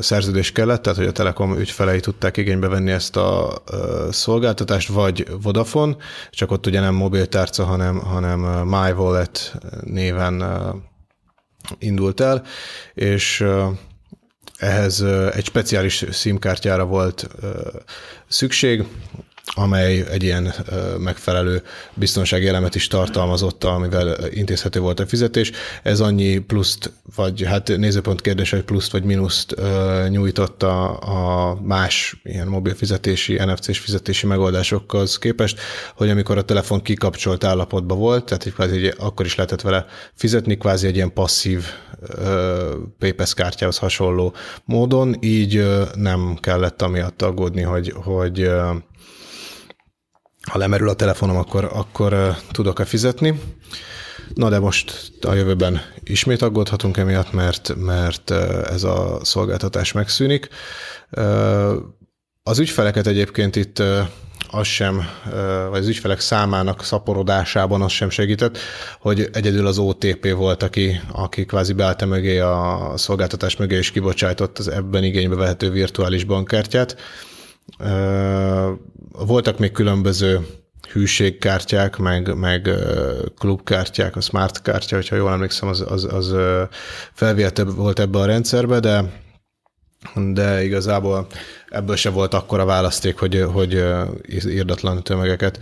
szerződés kellett, tehát hogy a Telekom ügyfelei tudták igénybe venni ezt a szolgáltatást, vagy Vodafone, csak ott ugye nem mobiltárca, hanem MyWallet néven indult el, és ehhez egy speciális SIM-kártyára volt szükség, amely egy ilyen megfelelő biztonsági elemet is tartalmazott, amivel intézhető volt a fizetés. Ez annyi pluszt, vagy hát nézőpont kérdése, hogy pluszt vagy mínuszt nyújtott a más ilyen mobil fizetési, NFC-s fizetési megoldásokhoz képest, hogy amikor a telefon kikapcsolt állapotban volt, tehát kvázi akkor is lehetett vele fizetni, kvázi egy ilyen passzív PayPass kártyához hasonló módon, így nem kellett amiatt aggódni, hogy ha lemerül a telefonom, akkor tudok-e fizetni. Na de most a jövőben ismét aggódhatunk emiatt, mert ez a szolgáltatás megszűnik. Az ügyfeleket egyébként itt az sem, vagy az ügyfelek számának szaporodásában az sem segített, hogy egyedül az OTP volt, aki kvázi beállt mögé a szolgáltatás mögé, és kibocsájtott az ebben igénybe vehető virtuális bankkártyát. Voltak még különböző hűségkártyák, meg klubkártyák, a smart kártya, hogyha jól emlékszem, az felvihetőbb volt ebbe a rendszerbe, de igazából ebből se volt akkora választék, hogy irdatlan tömegeket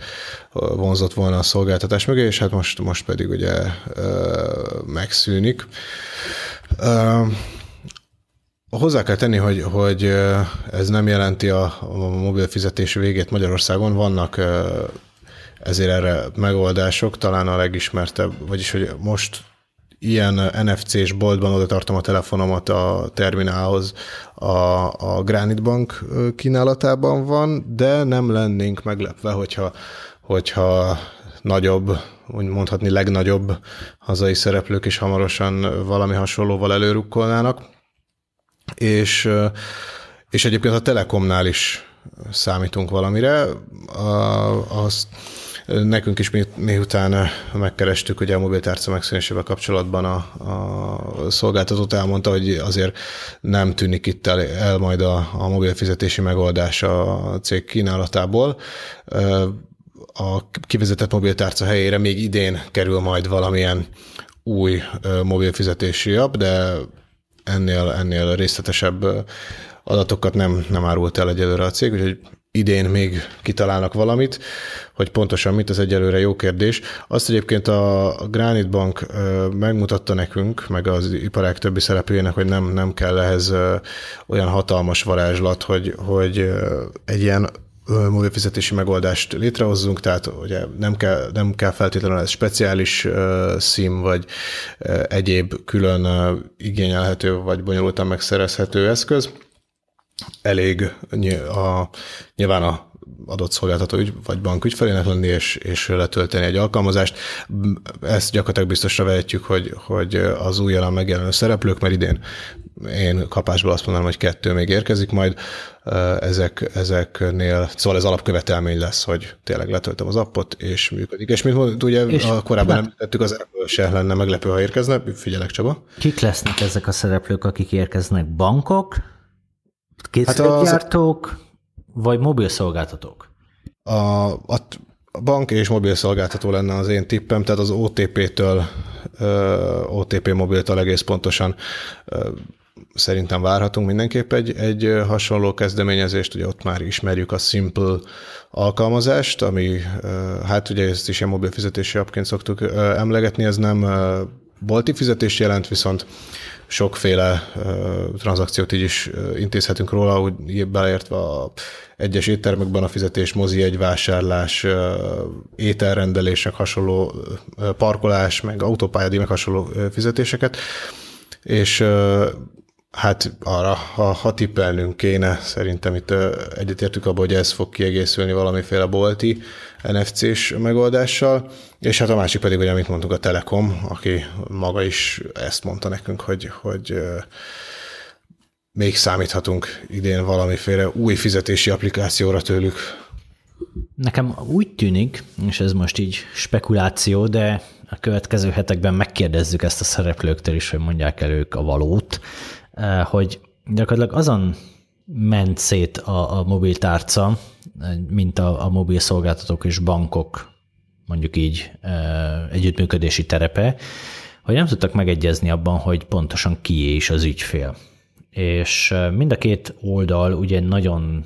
vonzott volna a szolgáltatás mögé, és hát most pedig ugye megszűnik. Hozzá kell tenni, hogy ez nem jelenti a mobil fizetés végét Magyarországon. Vannak ezért erre megoldások, talán a legismertebb, vagyis hogy most ilyen NFC-s boltban oda tartom a telefonomat a terminálhoz, a Granit Bank kínálatában van, de nem lennénk meglepve, hogyha nagyobb, úgy mondhatni legnagyobb hazai szereplők is hamarosan valami hasonlóval előrukkolnának. És egyébként a Telekomnál is számítunk valamire. Azt nekünk is miután megkerestük, ugye a mobiltárca megszűnésével kapcsolatban a szolgáltatót, elmondta, hogy azért nem tűnik itt el majd a mobilfizetési megoldás a cég kínálatából. A kivezetett mobiltárca helyére még idén kerül majd valamilyen új mobilfizetési app, de ennél részletesebb adatokat nem árult el egyelőre a cég, úgyhogy idén még kitalálnak valamit, hogy pontosan mit, az egyelőre jó kérdés. Azt egyébként a Granit Bank megmutatta nekünk, meg az iparág többi szereplőjének, hogy nem kell ehhez olyan hatalmas varázslat, hogy egy ilyen mobilfizetési megoldást létrehozzunk, tehát ugye nem kell feltétlenül ez speciális SIM, vagy egyéb külön igényelhető, vagy bonyolultan megszerezhető eszköz. Elég nyilván a adott szolgáltató vagy bank ügyfelének lenni, és letölteni egy alkalmazást. Ezt gyakorlatilag biztosra vehetjük, hogy az újjal megjelenő szereplők, mert idén én kapásból azt mondanám, hogy 2 még érkezik majd, ezeknél, szóval ez alapkövetelmény lesz, hogy tényleg letöltöm az appot, és működik. És mint ugye korábban említettük, az Apple se lenne meglepő, ha érkezne. Figyelek, Csaba. Kik lesznek ezek a szereplők, akik érkeznek? Bankok? Készletgyártók? Hát vagy mobil szolgáltatók? A bank és mobil szolgáltató lenne az én tippem, tehát az OTP mobiltól egész pontosan szerintem várhatunk mindenképp egy hasonló kezdeményezést, ugye ott már ismerjük a Simple alkalmazást, ami hát ugye ezt is ilyen mobil fizetési appként szoktuk emlegetni, ez nem bolti fizetés jelent, viszont sokféle tranzakciót így is intézhetünk róla, úgy beleértve a egyes éttermekben a fizetés, mozi jegyvásárlás, ételrendelések, hasonló parkolás, meg autópályadíj, meg hasonló fizetéseket, és Hát arra, ha tippelnünk kéne, szerintem itt egyetértük abban, hogy ez fog kiegészülni valamiféle bolti NFC-s megoldással, és hát a másik pedig, hogy amit mondtuk, a Telekom, aki maga is ezt mondta nekünk, hogy még számíthatunk idén valamiféle új fizetési applikációra tőlük. Nekem úgy tűnik, és ez most így spekuláció, de a következő hetekben megkérdezzük ezt a szereplőktől is, hogy mondják el ők a valót, hogy gyakorlatilag azon ment szét a mobiltárca, mint a mobil szolgáltatók és bankok, mondjuk így együttműködési terepe, hogy nem tudtak megegyezni abban, hogy pontosan kié is az ügyfél. És mind a két oldal ugye nagyon,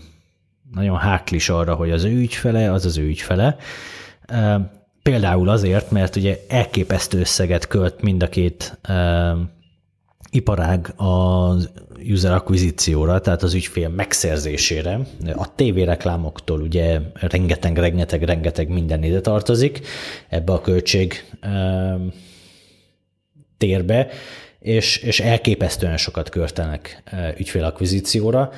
nagyon háklis arra, hogy az ő ügyfele, az ő ügyfele. Például azért, mert ugye elképesztő összeget költ mind a két iparág az user acquisition-ra, tehát az ügyfél megszerzésére. A tévéreklámoktól ugye rengeteg minden ide tartozik ebbe a költség térbe, és elképesztően sokat költenek ügyfél acquisition-ra,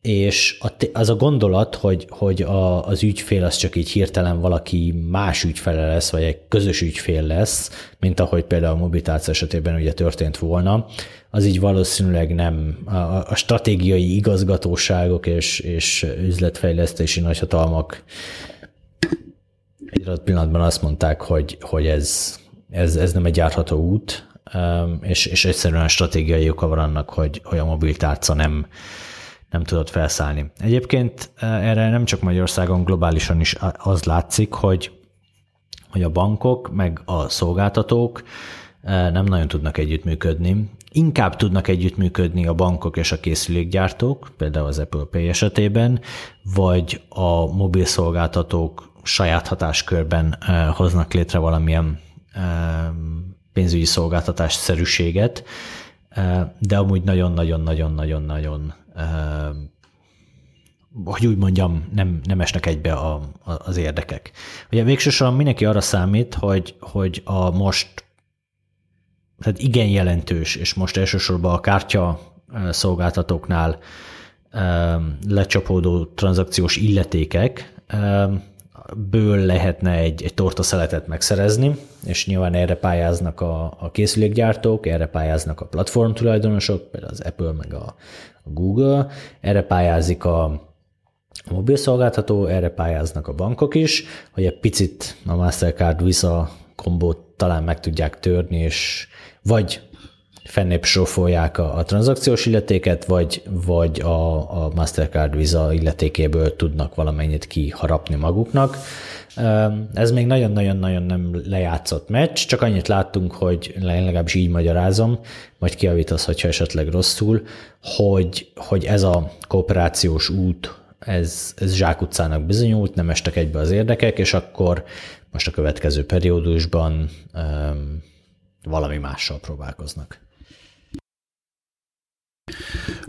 és az a gondolat, hogy az ügyfél az csak így hirtelen valaki más ügyfele lesz, vagy egy közös ügyfél lesz, mint ahogy például a mobilitárca esetében ugye történt volna, az így valószínűleg nem. A stratégiai igazgatóságok és üzletfejlesztési nagyhatalmak egy pillanatban azt mondták, hogy ez nem egy járható út, és egyszerűen stratégiai oka van annak, hogy a mobilitárca nem tudott felszállni. Egyébként erre nem csak Magyarországon, globálisan is az látszik, hogy a bankok meg a szolgáltatók nem nagyon tudnak együttműködni. Inkább tudnak együttműködni a bankok és a készülékgyártók, például az Apple Pay esetében, vagy a mobil szolgáltatók saját hatáskörben hoznak létre valamilyen pénzügyi szolgáltatásszerűséget, de amúgy nagyon-nagyon-nagyon-nagyon-nagyon, hogy úgy mondjam, nem esnek egybe az érdekek. Ugye végsősorban mindenki arra számít, hogy a most, tehát igen jelentős, és most elsősorban a kártya szolgáltatóknál lecsapódó tranzakciós illetékekből lehetne egy tortaszeletet megszerezni, és nyilván erre pályáznak a készülékgyártók, erre pályáznak a platform tulajdonosok, például az Apple meg a Google, erre pályázik a mobilszolgáltató, erre pályáznak a bankok is, hogy egy picit a Mastercard Visa kombót talán meg tudják törni, és vagy fennébb sófolják a tranzakciós illetéket, vagy a Mastercard Visa illetékéből tudnak valamennyit kiharapni maguknak. Ez még nagyon-nagyon-nagyon nem lejátszott meccs, csak annyit láttunk, hogy legalábbis így magyarázom, majd kijavítasz, hogyha esetleg rosszul, hogy ez a kooperációs út, ez zsákutcának bizonyult, nem estek egybe az érdekek, és akkor most a következő periódusban valami mással próbálkoznak.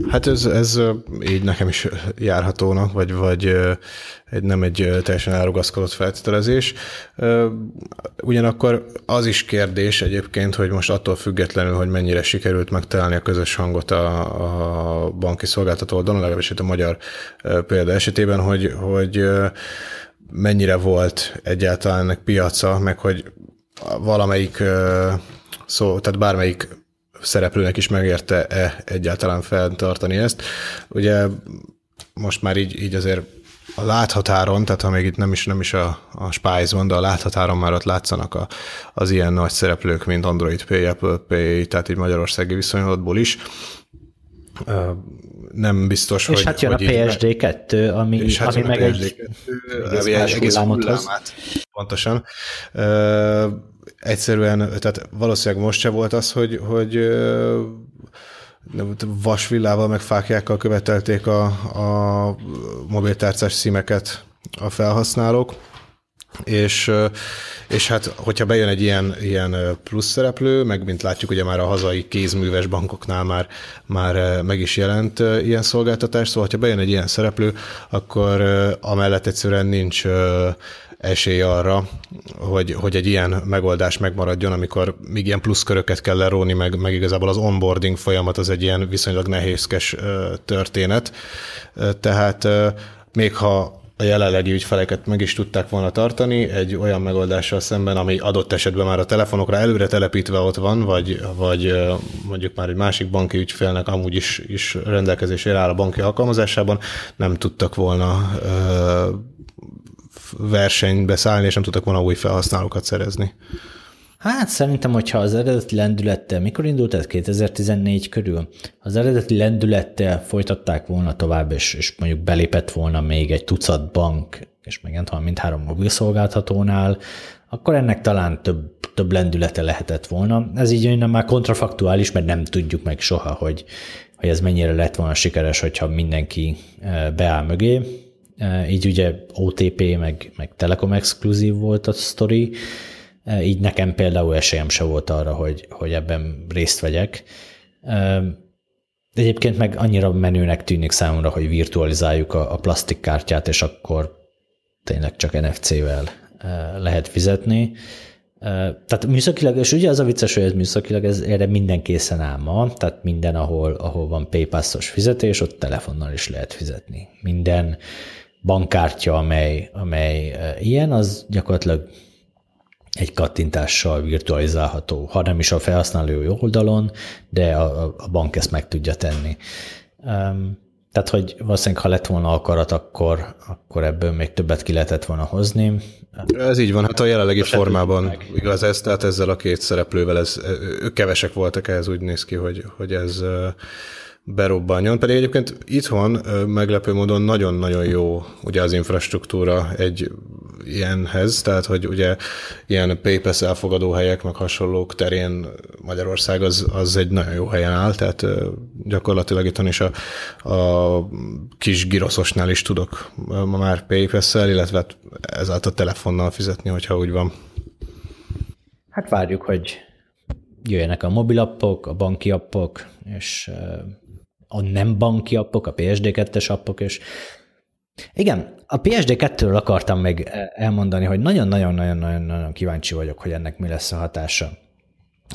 Hát ez így nekem is járhatónak, vagy nem egy teljesen elrugaszkodott feltételezés. Ugyanakkor az is kérdés egyébként, hogy most attól függetlenül, hogy mennyire sikerült megtalálni a közös hangot a banki szolgáltató oldalon, legalábbis itt a magyar példa esetében, hogy mennyire volt egyáltalán ennek piaca, meg hogy valamelyik tehát bármelyik szereplőnek is megérte-e egyáltalán fenntartani ezt. Ugye most már így azért a láthatáron, tehát ha még itt nem is a spájzban, de a láthatáron már ott látszanak az ilyen nagy szereplők, mint Android Pay, Apple Pay, tehát így magyarországi viszonylatból is. Nem biztos, és hogy... És hát jön a PSD2, ami meg egy más hullámot. Pontosan. Egyszerűen, tehát valószínűleg most se volt az, hogy vasvillával meg fáklyákkal követelték a mobiltárcás szímeket a felhasználók, És hát, hogyha bejön egy ilyen plusz szereplő, meg mint látjuk, ugye már a hazai kézműves bankoknál már meg is jelent ilyen szolgáltatás, szóval hogyha bejön egy ilyen szereplő, akkor amellett egyszerűen nincs esély arra, hogy egy ilyen megoldás megmaradjon, amikor még ilyen pluszköröket kell leróni, meg igazából az onboarding folyamat az egy ilyen viszonylag nehézkes történet. Tehát még ha a jelenlegi ügyfeleket meg is tudták volna tartani egy olyan megoldással szemben, ami adott esetben már a telefonokra előre telepítve ott van, vagy mondjuk már egy másik banki ügyfélnek amúgy is rendelkezésére áll a banki alkalmazásában, nem tudtak volna versenybe szállni, és nem tudtak volna új felhasználókat szerezni. Hát szerintem, hogyha az eredeti lendülettel, mikor indult ez? 2014 körül? Az eredeti lendülettel folytatták volna tovább, és mondjuk belépett volna még egy 200 bank, és meg nem tudom, mindhárom mobilszolgáltatónál, akkor ennek talán több lendülete lehetett volna. Ez így innen már kontrafaktuális, mert nem tudjuk meg soha, hogy ez mennyire lett volna sikeres, hogyha mindenki beáll mögé. Így ugye OTP, meg Telekom exkluzív volt a sztori, így nekem például esélyem se volt arra, hogy ebben részt vegyek. Egyébként meg annyira menőnek tűnik számomra, hogy virtualizáljuk a plastikkártyát, és akkor tényleg csak NFC-vel lehet fizetni. Tehát műszakilag, és ugye az a vicces, hogy ez műszakilag, ez erre minden készen áll ma, tehát minden, ahol van PayPass-os fizetés, ott telefonnal is lehet fizetni. Minden bankkártya, amely ilyen, az gyakorlatilag egy kattintással virtualizálható, ha nem is a felhasználói oldalon, de a bank ezt meg tudja tenni. Tehát, hogy valószínűleg, ha lett volna akarat, akkor ebből még többet ki lehetett volna hozni. Ez így van, hát a jelenlegi formában igaz ez, tehát ezzel a két szereplővel, ők kevesek voltak, ez úgy néz ki, hogy ez berobbanjon. Pedig egyébként itthon meglepő módon nagyon-nagyon jó ugye az infrastruktúra egy ilyenhez, tehát hogy ugye ilyen PayPass elfogadó helyek, meg hasonlók terén Magyarország az egy nagyon jó helyen áll, tehát gyakorlatilag itthon is a kis giroszosnál is tudok ma már PayPass-szel, illetve ezáltal telefonnal fizetni, hogyha úgy van. Hát várjuk, hogy jöjjenek a mobilappok, a banki appok, és a nem banki appok, a PSD2-es appok, és igen, a PSD2-ről akartam meg elmondani, hogy nagyon-nagyon-nagyon kíváncsi vagyok, hogy ennek mi lesz a hatása.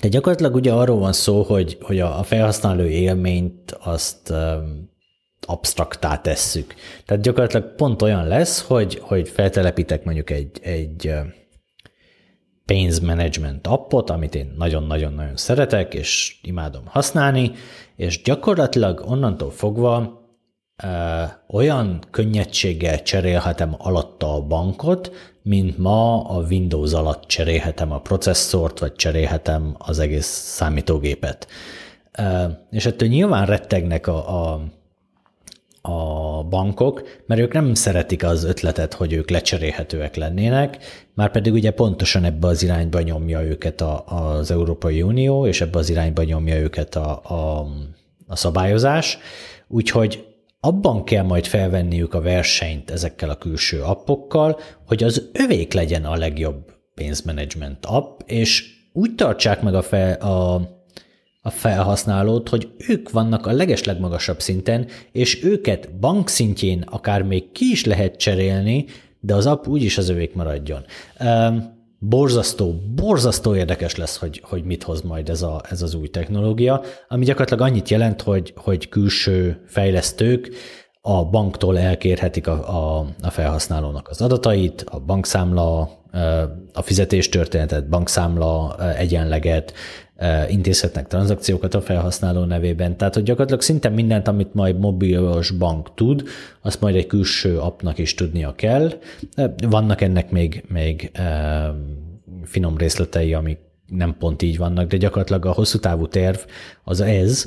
De gyakorlatilag ugye arról van szó, hogy a felhasználó élményt azt absztraktá tesszük. Tehát gyakorlatilag pont olyan lesz, hogy feltelepítek mondjuk egy pénzmenedzsment appot, amit én nagyon-nagyon-nagyon szeretek, és imádom használni, és gyakorlatilag onnantól fogva olyan könnyedséggel cserélhetem alatta a bankot, mint ma a Windows alatt cserélhetem a processzort, vagy cserélhetem az egész számítógépet. És ettől nyilván rettegnek a bankok, mert ők nem szeretik az ötletet, hogy ők lecserélhetőek lennének, márpedig ugye pontosan ebbe az irányba nyomja őket az Európai Unió, és ebbe az irányba nyomja őket a szabályozás, úgyhogy abban kell majd felvenniük a versenyt ezekkel a külső appokkal, hogy az övék legyen a legjobb pénzmenedzsment app, és úgy tartsák meg a felhasználót, hogy ők vannak a legeslegmagasabb szinten, és őket bank szintjén akár még ki is lehet cserélni, de az app úgyis az övék maradjon. Borzasztó érdekes lesz, hogy mit hoz majd ez az új technológia, ami gyakorlatilag annyit jelent, hogy külső fejlesztők a banktól elkérhetik a felhasználónak az adatait, a bankszámla, a fizetéstörténetet, bankszámla egyenleget, intézhetnek tranzakciókat a felhasználó nevében. Tehát, hogy gyakorlatilag szinte mindent, amit majd mobilos bank tud, azt majd egy külső appnak is tudnia kell. Vannak ennek még finom részletei, amik nem pont így vannak, de gyakorlatilag a hosszú távú terv az ez,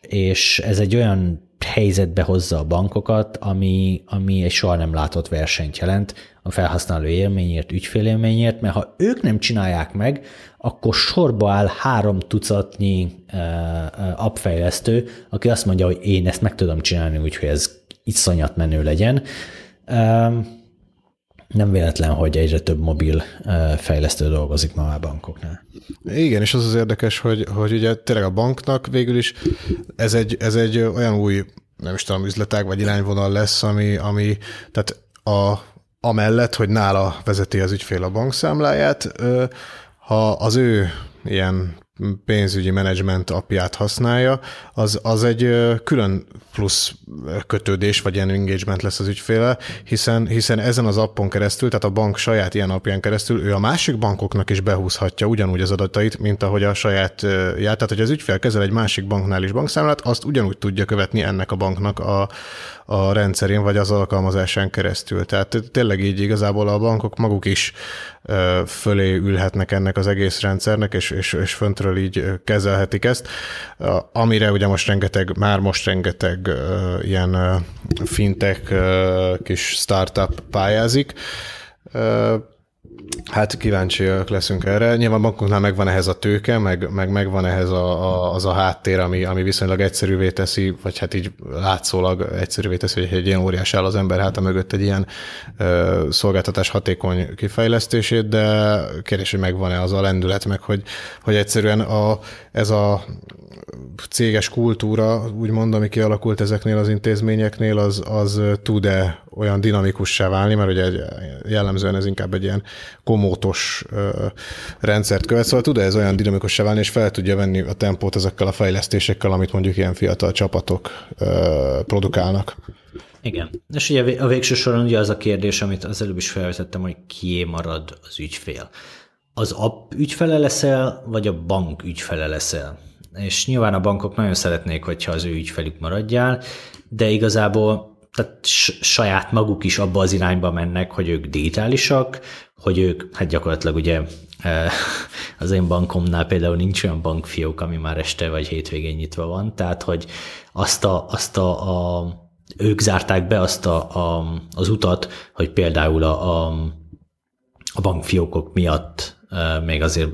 és ez egy olyan helyzetbe hozza a bankokat, ami egy soha nem látott versenyt jelent a felhasználó élményért, ügyfélélményért, mert ha ők nem csinálják meg, akkor sorba áll 3 tucatnyi appfejlesztő, aki azt mondja, hogy én ezt meg tudom csinálni, úgyhogy ez iszonyat menő legyen. Nem véletlen, hogy egyre több mobil fejlesztő dolgozik ma a bankoknál. Igen, és az az érdekes, hogy ugye tényleg a banknak végül is ez egy olyan új, nem is tudom, üzletág vagy irányvonal lesz, ami tehát amellett, hogy nála vezeti az ügyfél a bankszámláját, ha az ő ilyen pénzügyi menedzsment appját használja, az egy külön plusz kötődés, vagy ilyen engagement lesz az ügyféle, hiszen ezen az appon keresztül, tehát a bank saját ilyen appján keresztül, ő a másik bankoknak is behúzhatja ugyanúgy az adatait, mint ahogy a saját jár. Tehát, hogy az ügyfél kezel egy másik banknál is bankszámlát, azt ugyanúgy tudja követni ennek a banknak a rendszerén, vagy az alkalmazásán keresztül. Tehát tényleg így igazából a bankok maguk is fölé ülhetnek ennek az egész rendszernek, és föntről így kezelhetik ezt, amire ugye most rengeteg ilyen fintech kis startup pályázik. Hát kíváncsiak leszünk erre. Nyilván bankunknál megvan ehhez a tőke, meg megvan ehhez az a háttér, ami viszonylag egyszerűvé teszi, vagy hát így látszólag egyszerűvé teszi, hogy egy ilyen óriás áll az ember háta mögött egy ilyen szolgáltatás hatékony kifejlesztését, de kérdés, hogy megvan-e az a lendület, meg hogy egyszerűen ez a céges kultúra, úgymond, ami kialakult ezeknél az intézményeknél, az tud-e olyan dinamikussá válni, mert ugye jellemzően ez inkább egy ilyen komótos rendszert követ, szóval tud-e ez olyan dinamikussá válni, és fel tudja venni a tempót ezekkel a fejlesztésekkel, amit mondjuk ilyen fiatal csapatok produkálnak? Igen. És ugye a végső soron ugye az a kérdés, amit az előbb is felvetettem, hogy kié marad az ügyfél. Az app ügyfele leszel, vagy a bank ügyfele leszel? És nyilván a bankok nagyon szeretnék, hogyha az ő ügyfelük maradjál, de igazából tehát saját maguk is abba az irányba mennek, hogy ők digitálisak, hogy ők, hát gyakorlatilag ugye az én bankomnál például nincs olyan bankfiók, ami már este vagy hétvégén nyitva van, tehát hogy ők zárták be az utat, hogy például a bankfiókok miatt még azért,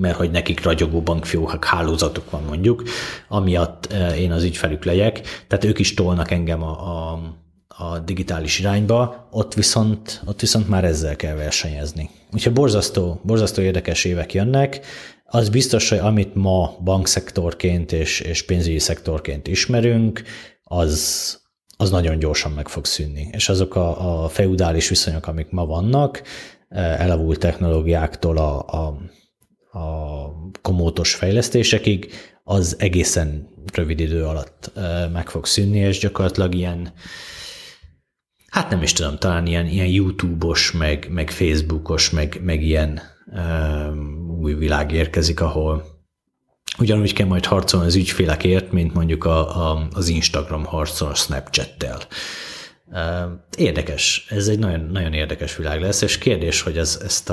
mert hogy nekik ragyogó bankfiók hálózatuk van mondjuk, amiatt én az ügyfelük legyek, tehát ők is tolnak engem a digitális irányba, ott viszont már ezzel kell versenyezni. Úgyhogy borzasztó érdekes évek jönnek, az biztos, hogy amit ma bankszektorként és pénzügyi szektorként ismerünk, az nagyon gyorsan meg fog szűnni. És azok a feudális viszonyok, amik ma vannak, elavult technológiáktól a komótos fejlesztésekig, az egészen rövid idő alatt meg fog szűnni, és gyakorlatilag ilyen, hát nem is tudom, talán ilyen YouTube-os, meg Facebook-os, meg ilyen új világ érkezik, ahol ugyanúgy kell majd harcolni az ügyfélekért, mint mondjuk az Instagram harcol a Snapchat-tel. Érdekes. Ez egy nagyon, nagyon érdekes világ lesz, és kérdés, hogy ezt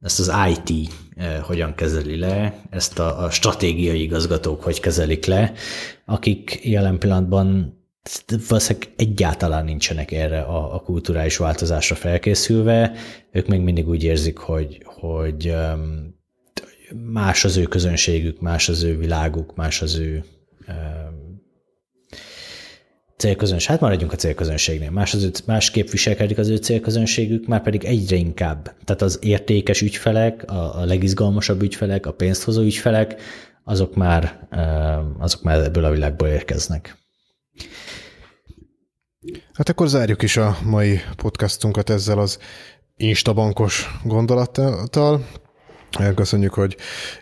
az IT hogyan kezeli le, ezt a stratégiai igazgatók hogy kezelik le, akik jelen pillanatban valószínűleg egyáltalán nincsenek erre a kulturális változásra felkészülve, ők még mindig úgy érzik, hogy más az ő közönségük, más az ő világuk, más az ő célközönség. Hát maradjunk a célközönségnél. Másképp viselkedik az ő célközönségük, már pedig egyre inkább. Tehát az értékes ügyfelek, a legizgalmasabb ügyfelek, a pénzt hozó ügyfelek, azok már ebből a világból érkeznek. Hát akkor zárjuk is a mai podcastunkat ezzel az instabankos gondolattal. Köszönjük, hogy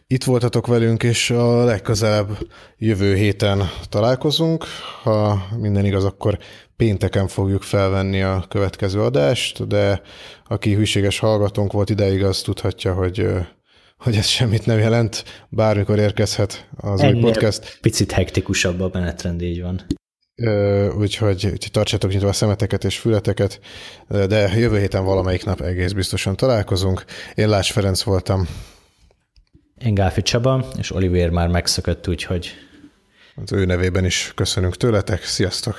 itt voltatok velünk, és a legközelebb jövő héten találkozunk. Ha minden igaz, akkor pénteken fogjuk felvenni a következő adást, de aki hűséges hallgatónk volt ideig, az tudhatja, hogy ez semmit nem jelent. Bármikor érkezhet az új podcast. Picit hektikusabb a menetrend, így van. Úgyhogy tartsátok nyitva a szemeteket és fületeket, de jövő héten valamelyik nap egész biztosan találkozunk. Én Lács Ferenc voltam. Én Gálfi Csaba, és Olivér már megszökött, úgyhogy... Az ő nevében is köszönünk tőletek. Sziasztok!